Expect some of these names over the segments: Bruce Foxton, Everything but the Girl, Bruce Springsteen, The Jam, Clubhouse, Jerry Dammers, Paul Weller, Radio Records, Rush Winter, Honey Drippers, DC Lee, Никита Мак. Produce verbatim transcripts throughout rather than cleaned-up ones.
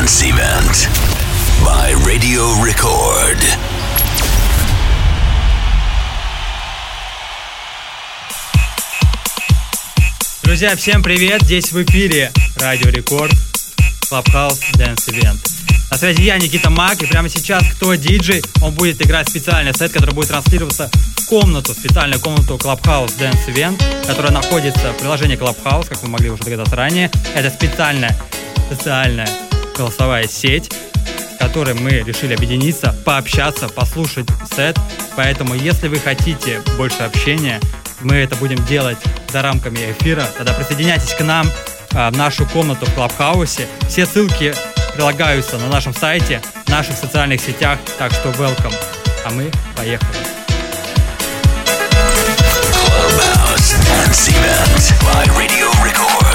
Dance Event by Radio Record. Друзья, всем привет! Здесь в эфире Radio Records, Clubhouse Dance Event. На связи я, Никита Мак, и прямо сейчас кто диджей, он будет играть специальный сет, который будет транслироваться в комнату, специальную комнату Clubhouse Dance Event, которая находится в приложении Clubhouse, как вы могли уже догадаться ранее. Это специальная, специальная голосовая сеть, в которой мы решили объединиться, пообщаться, послушать сет. Поэтому, если вы хотите больше общения, мы это будем делать за рамками эфира. Тогда присоединяйтесь к нам а, в нашу комнату в Клабхаусе. Все ссылки прилагаются на нашем сайте, в наших социальных сетях. Так что welcome. А мы поехали. Clubhouse Dance Event by Radio Record.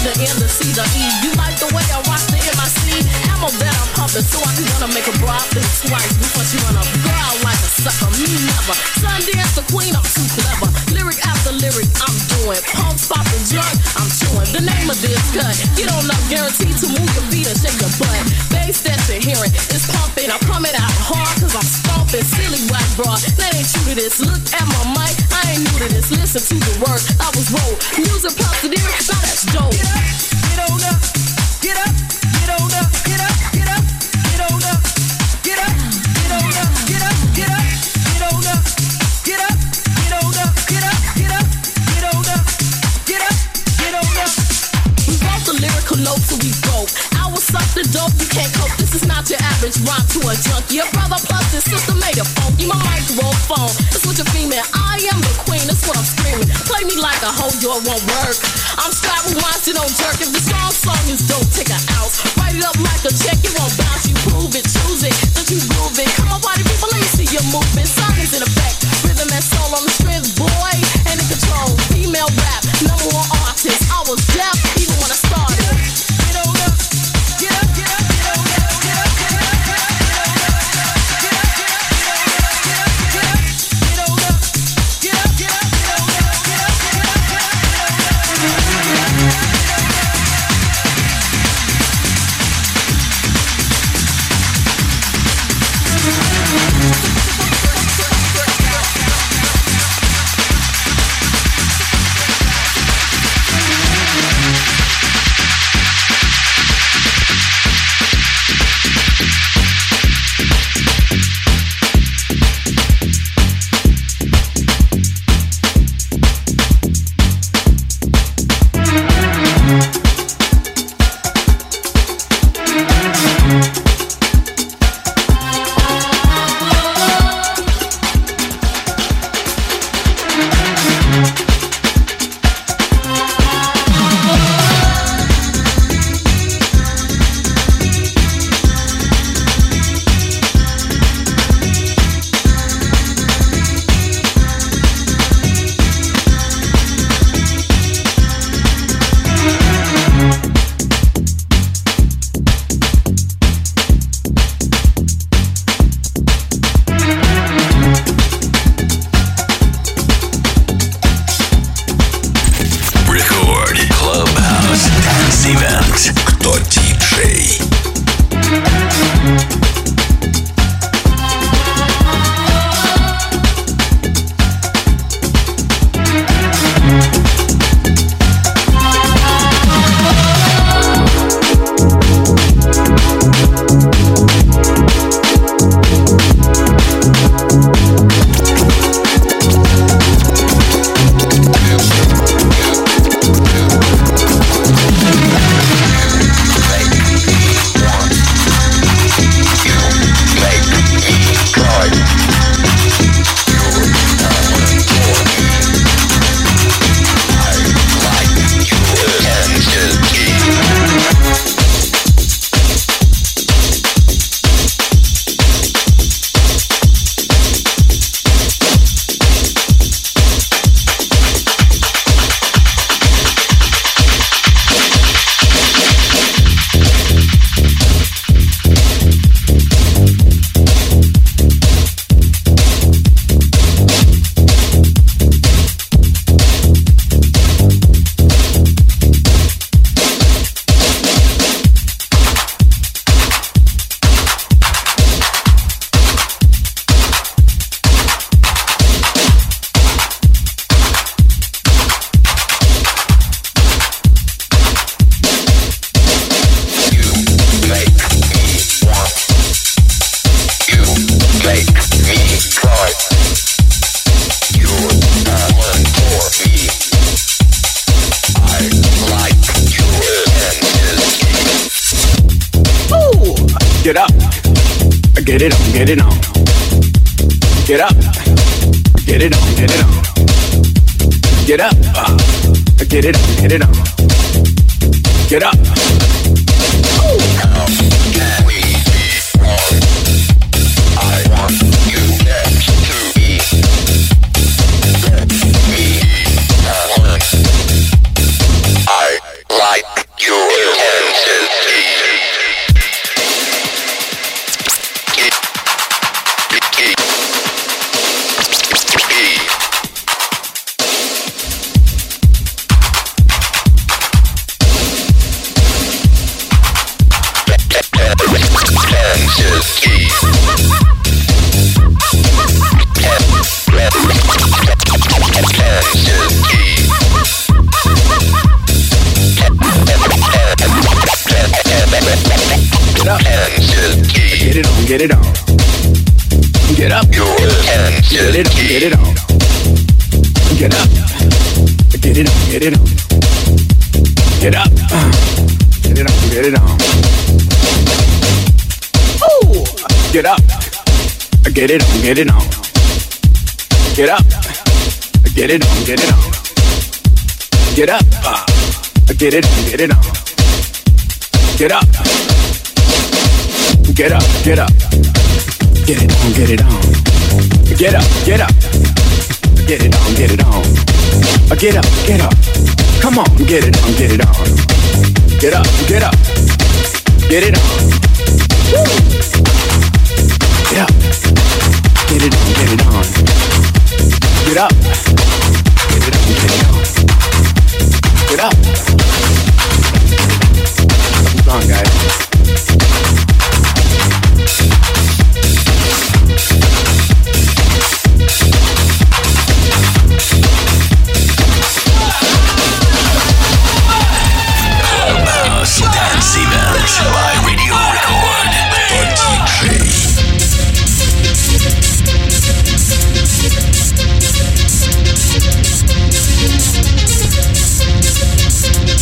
The M, the C, the E. You like the way I rock the M I C? Ammo that I'm pumping. the thought you gonna make a broad think twice before she run up. Girl like a sucker, me never. Sunday as the queen, I'm too clever. Lyric after lyric, I'm doing. Pump, pop, and jerk, I'm chewing. The name of this cut, you don't know, guaranteed to move your feet and shake your butt. Bass that you're hearing is pumping. I pump it out hard cause I'm stomping. Silly white bra, that ain't true to this. Look at my mic, I ain't new to this. Listen to the words, I was roll. Music pops the lyrics, now that's dope. Get up, get on up, get up, get on up, get up, get up, get on up, get up, get on up, get up, get up, get on up, get up, get on up, get up, get up, get on up, get up, get on up. We wrote the lyrical notes till we broke. I was suck the dope, you can't cope. This is not your average rhyme to a junkie. Your brother plus his sister made a phone. You my microphone. That's what you're female. I am the queen. That's what I'm screaming. Play me like a hoe, your won't work. I'm strapped with my shit on jerk. If the song song is dope, take an ounce. Write it up like a check. It won't bounce. You prove it, choose it, that you groove it. Come on, why do people let me see you moving? Sound is in effect. Rhythm and soul on the strength, boy. And in control. Female rap, number one artist. I was deaf even when I started. Get on up. Get up, get up, get up, get up, get up, get up, get up, get up, get up, get up, get up, get on up, get up, get up, get on up, get up, get up, get up, get up, hands and keep. Get it on, get it on. Get up your hands and get it on, get it on. Get up. Get it on, get it on. Get up. Get it on, get it on. Ooh. Get up. Get it on, get it on. Get up. Get it on, get it on. Get up. Get it on, get it on. Get up. Get up, get up. Get it on, get it on. Get up, get up. Get it on, get it on. Get up, get up. Come on, get it on, get it on. Get up, get up. Get it on. Woo! Get up. Get it on, get it on. Get up. Get it on, get it on. Get up. Something's wrong, guys. Clubhouse Dance Event by Radio Record and ди джей. We'll be right back.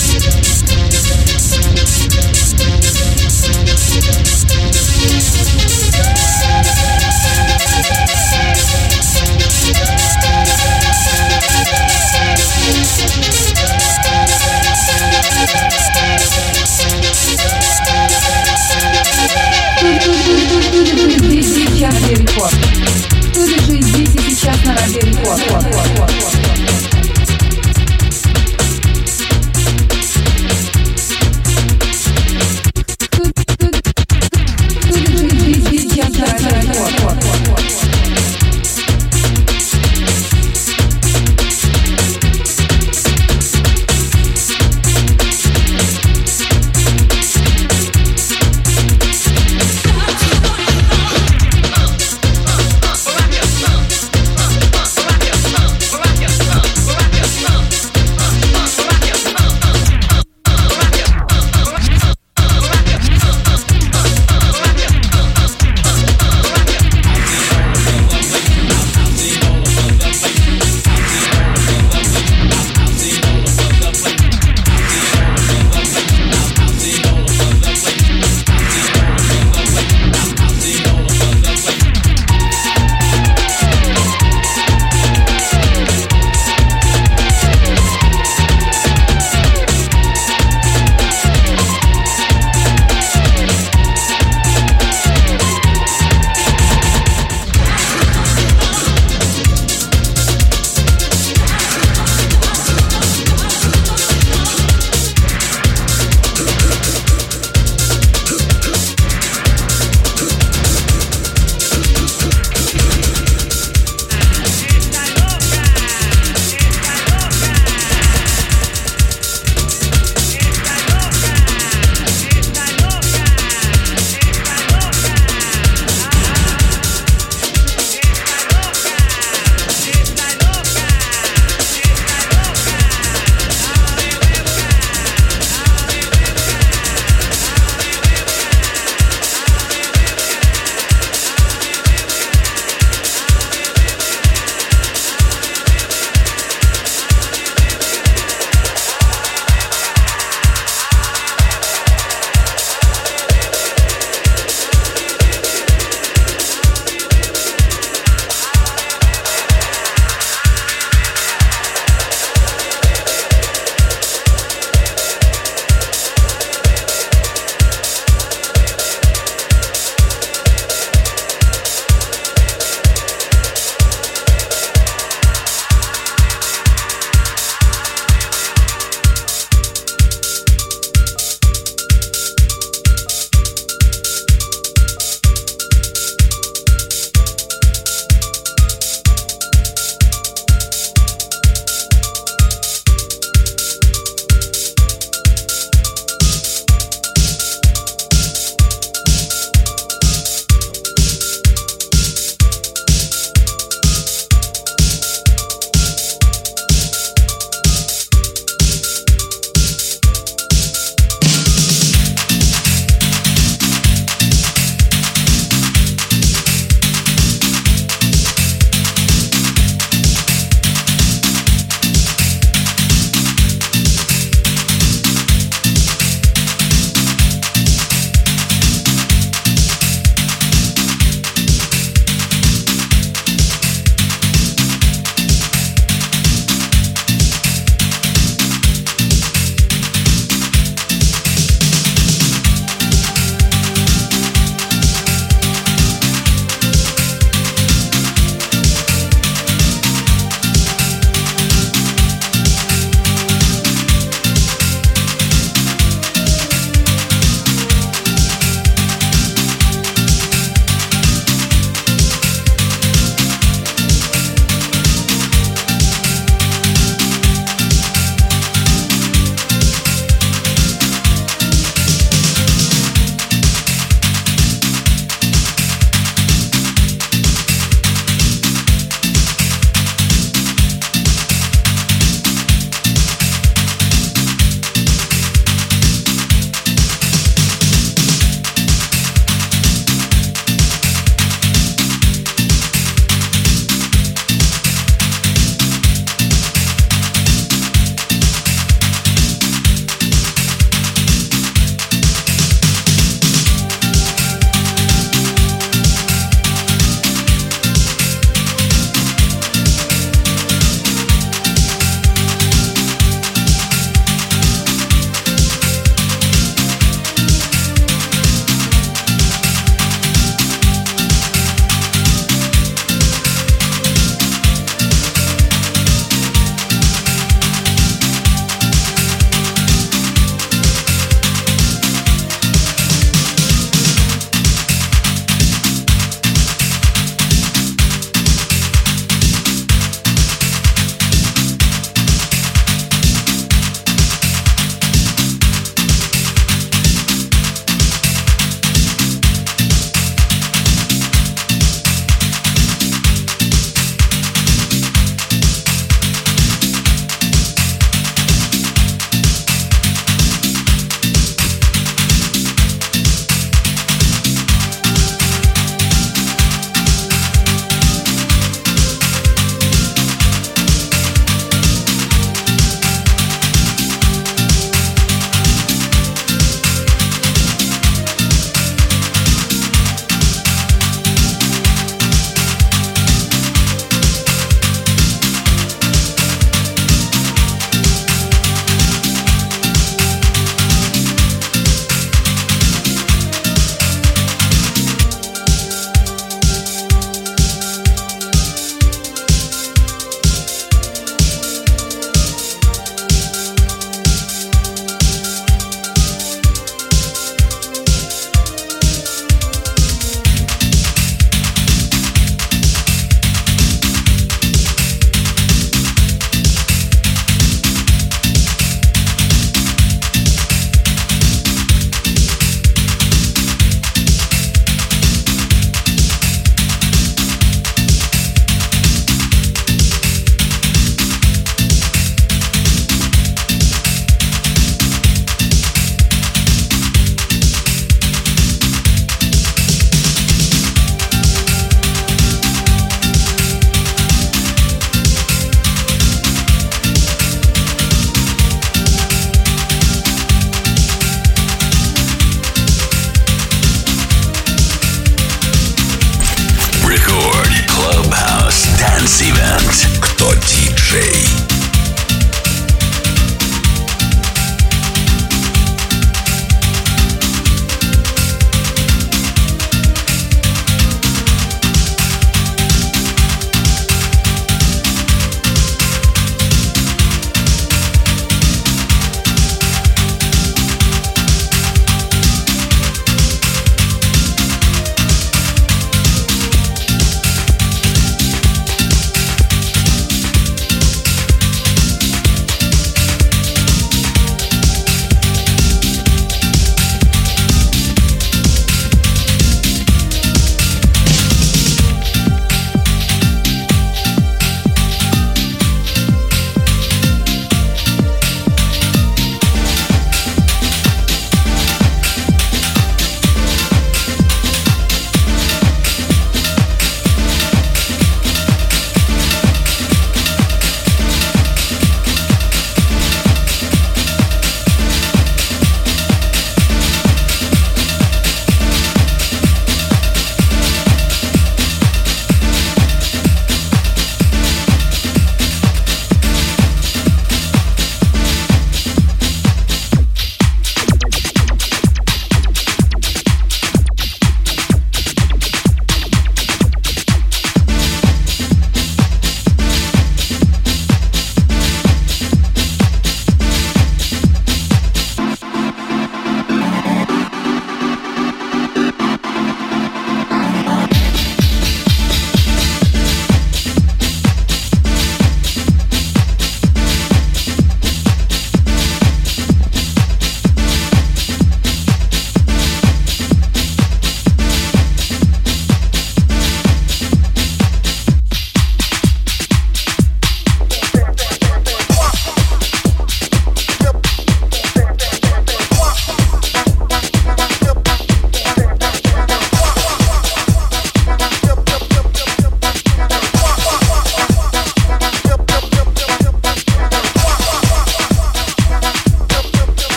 Никито диджей.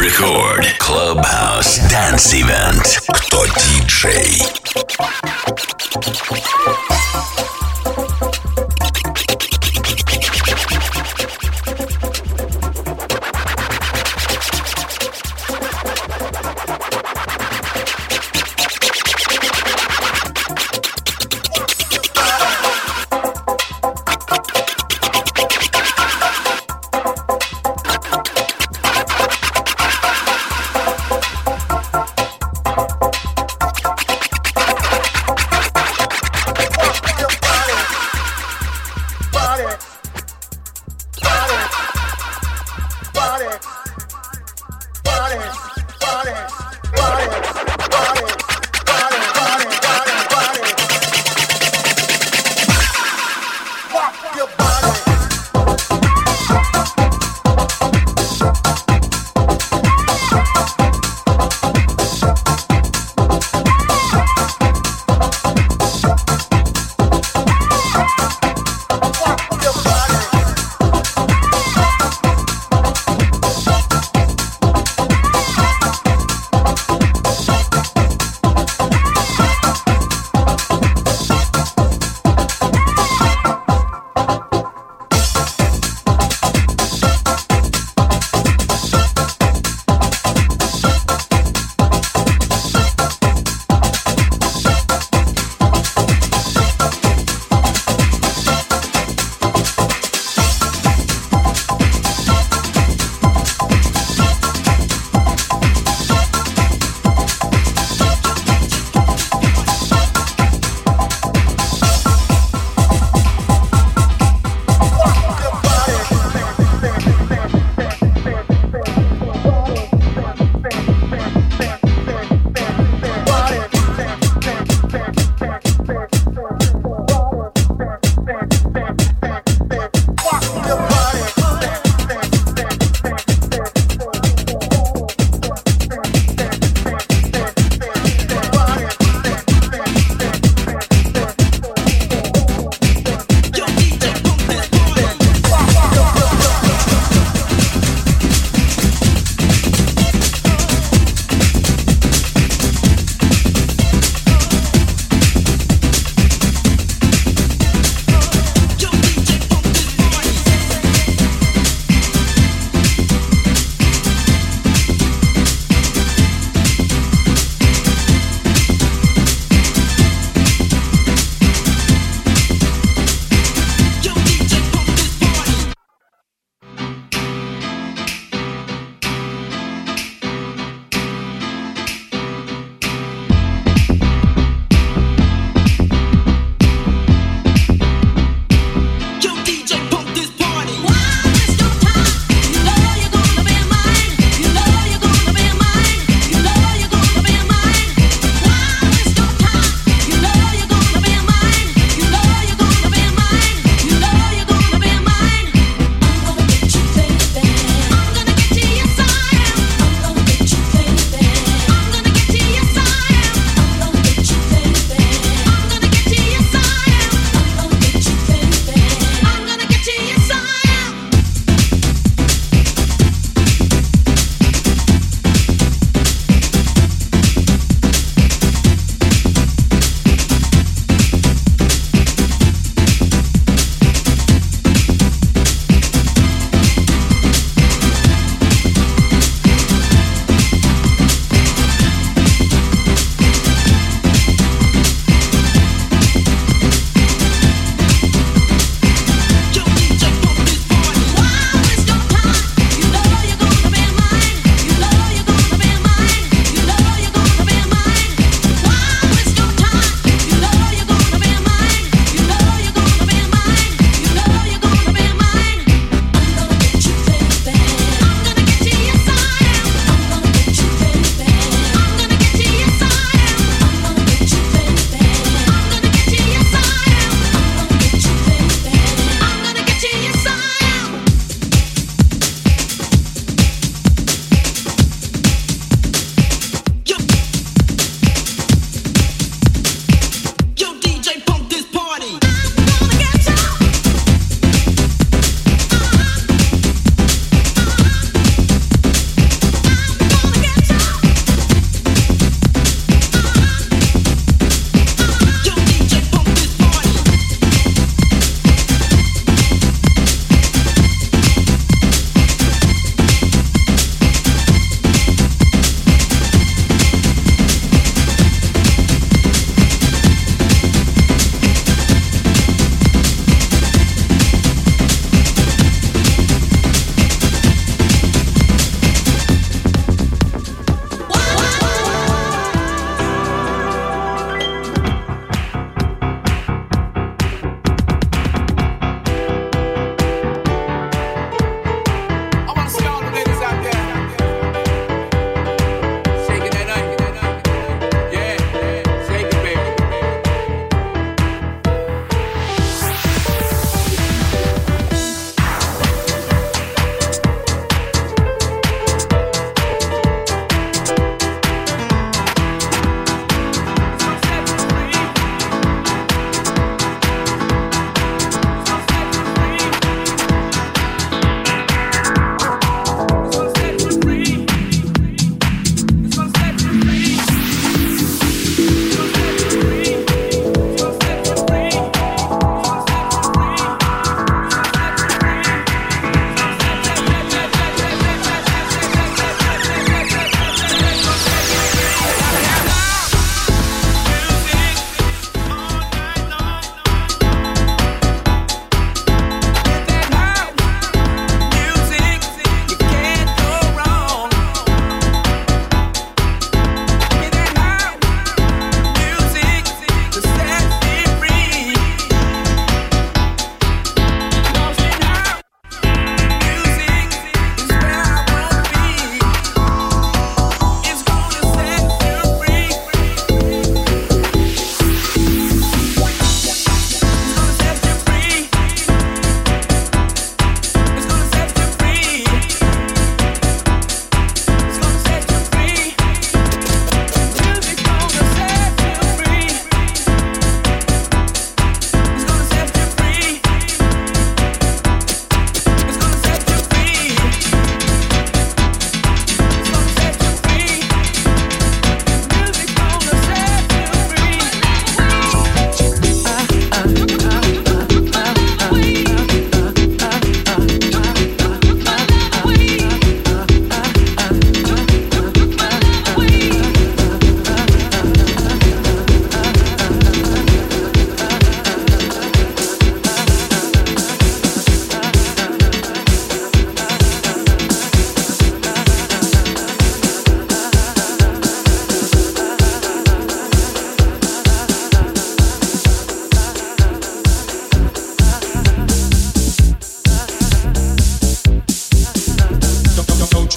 Record Clubhouse Dance Event. Кто диджей?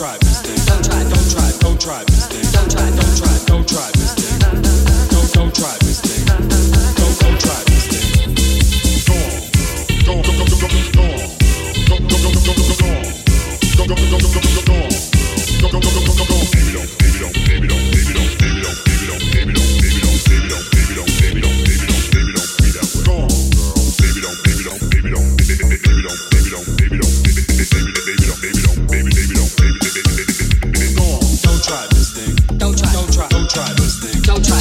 try this thing. Don't try, don't try, don't try this thing. Don't try, don't try, don't try this thing. Don't don't try this thing. Don't don't try this thing. Go, go, go, go, go, go, go, go, go, go, go, go, go, go, go, go, go, go, go. Go go go go go go. Baby don't, baby don't, baby don't, baby don't, baby don't, baby don't, baby don't, baby don't, baby don't, baby don't, baby don't, baby don't, baby don't, baby don't. Go on, girl. Baby don't, baby don't, baby don't, baby don't, baby don't, baby don't, baby don't, baby don't, baby don't, baby baby don't, baby baby don't. Go on. Don't try this thing. Don't try, don't try, don't try this thing. Don't try,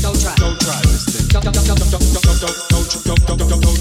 don't try, don't try this thing. Don't don't don't try, don't try this thing. Don't don't don't don't don't don't don't don't don't don't don't.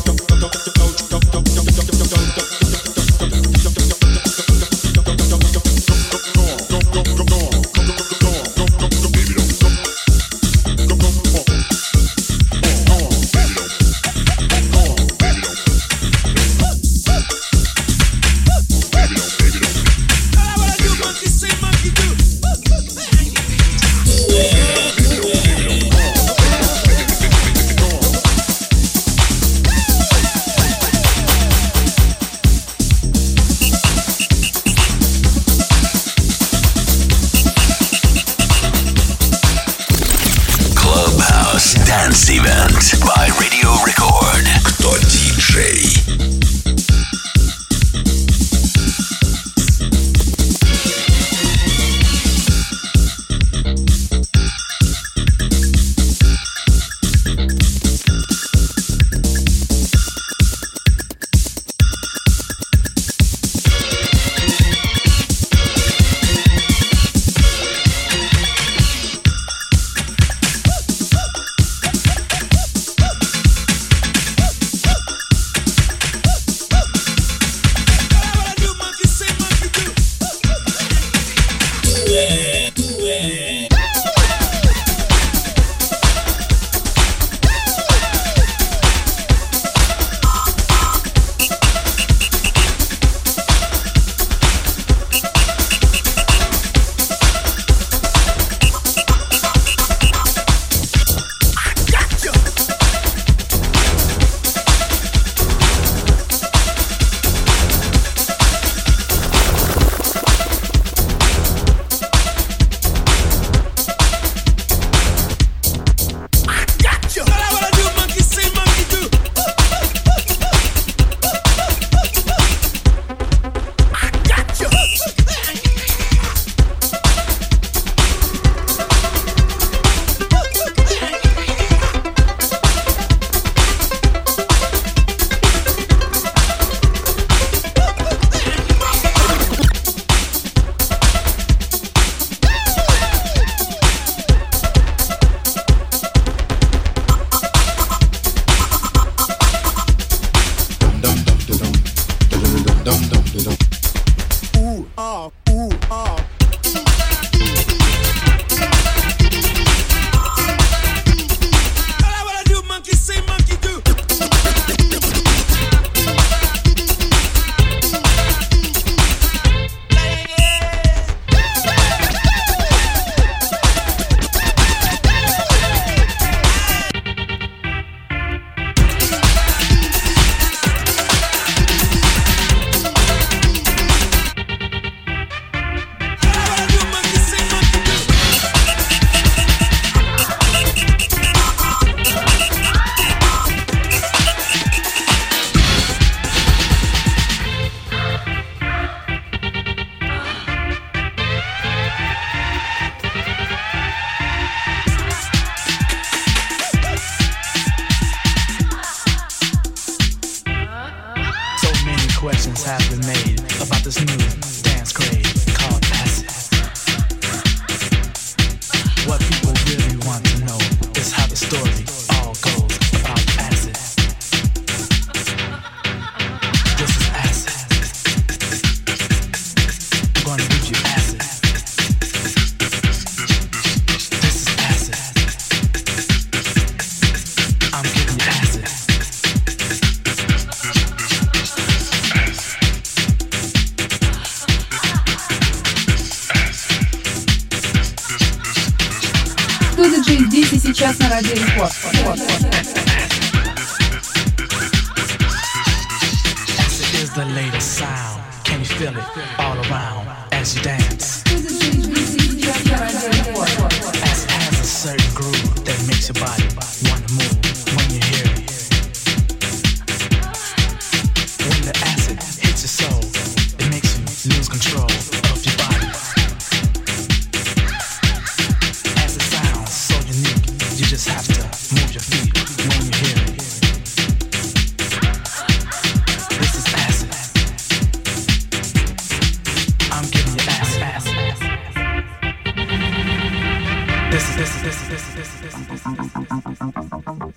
feeling all around as you dance. As it has a certain groove that makes your body want to move when you hear it. When the acid hits your soul, it makes you lose control of your body. As it sounds so unique, you just have to move your feet when you hear it. This is this is this is this is this is this is this is this is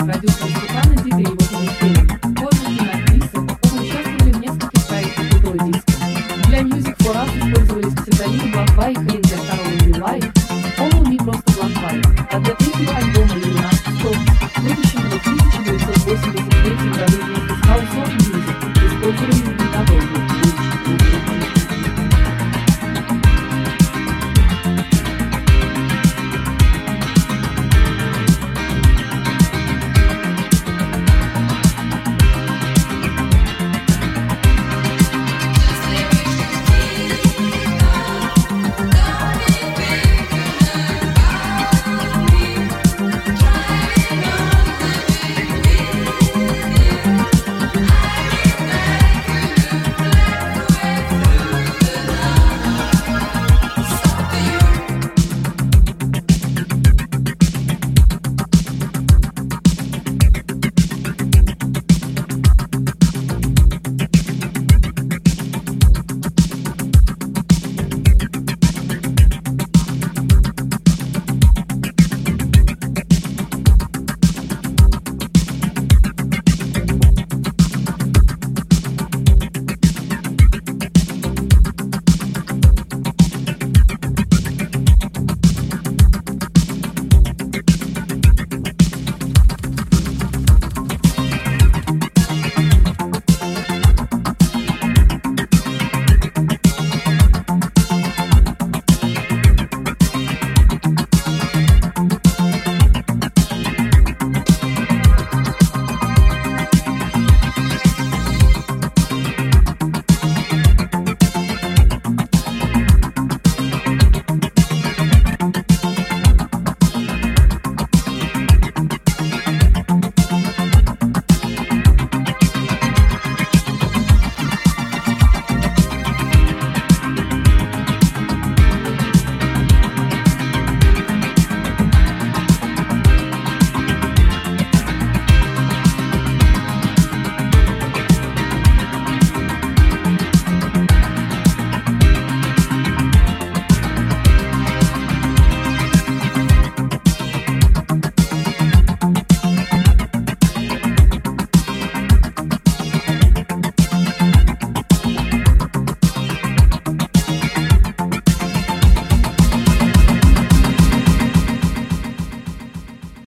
продюсер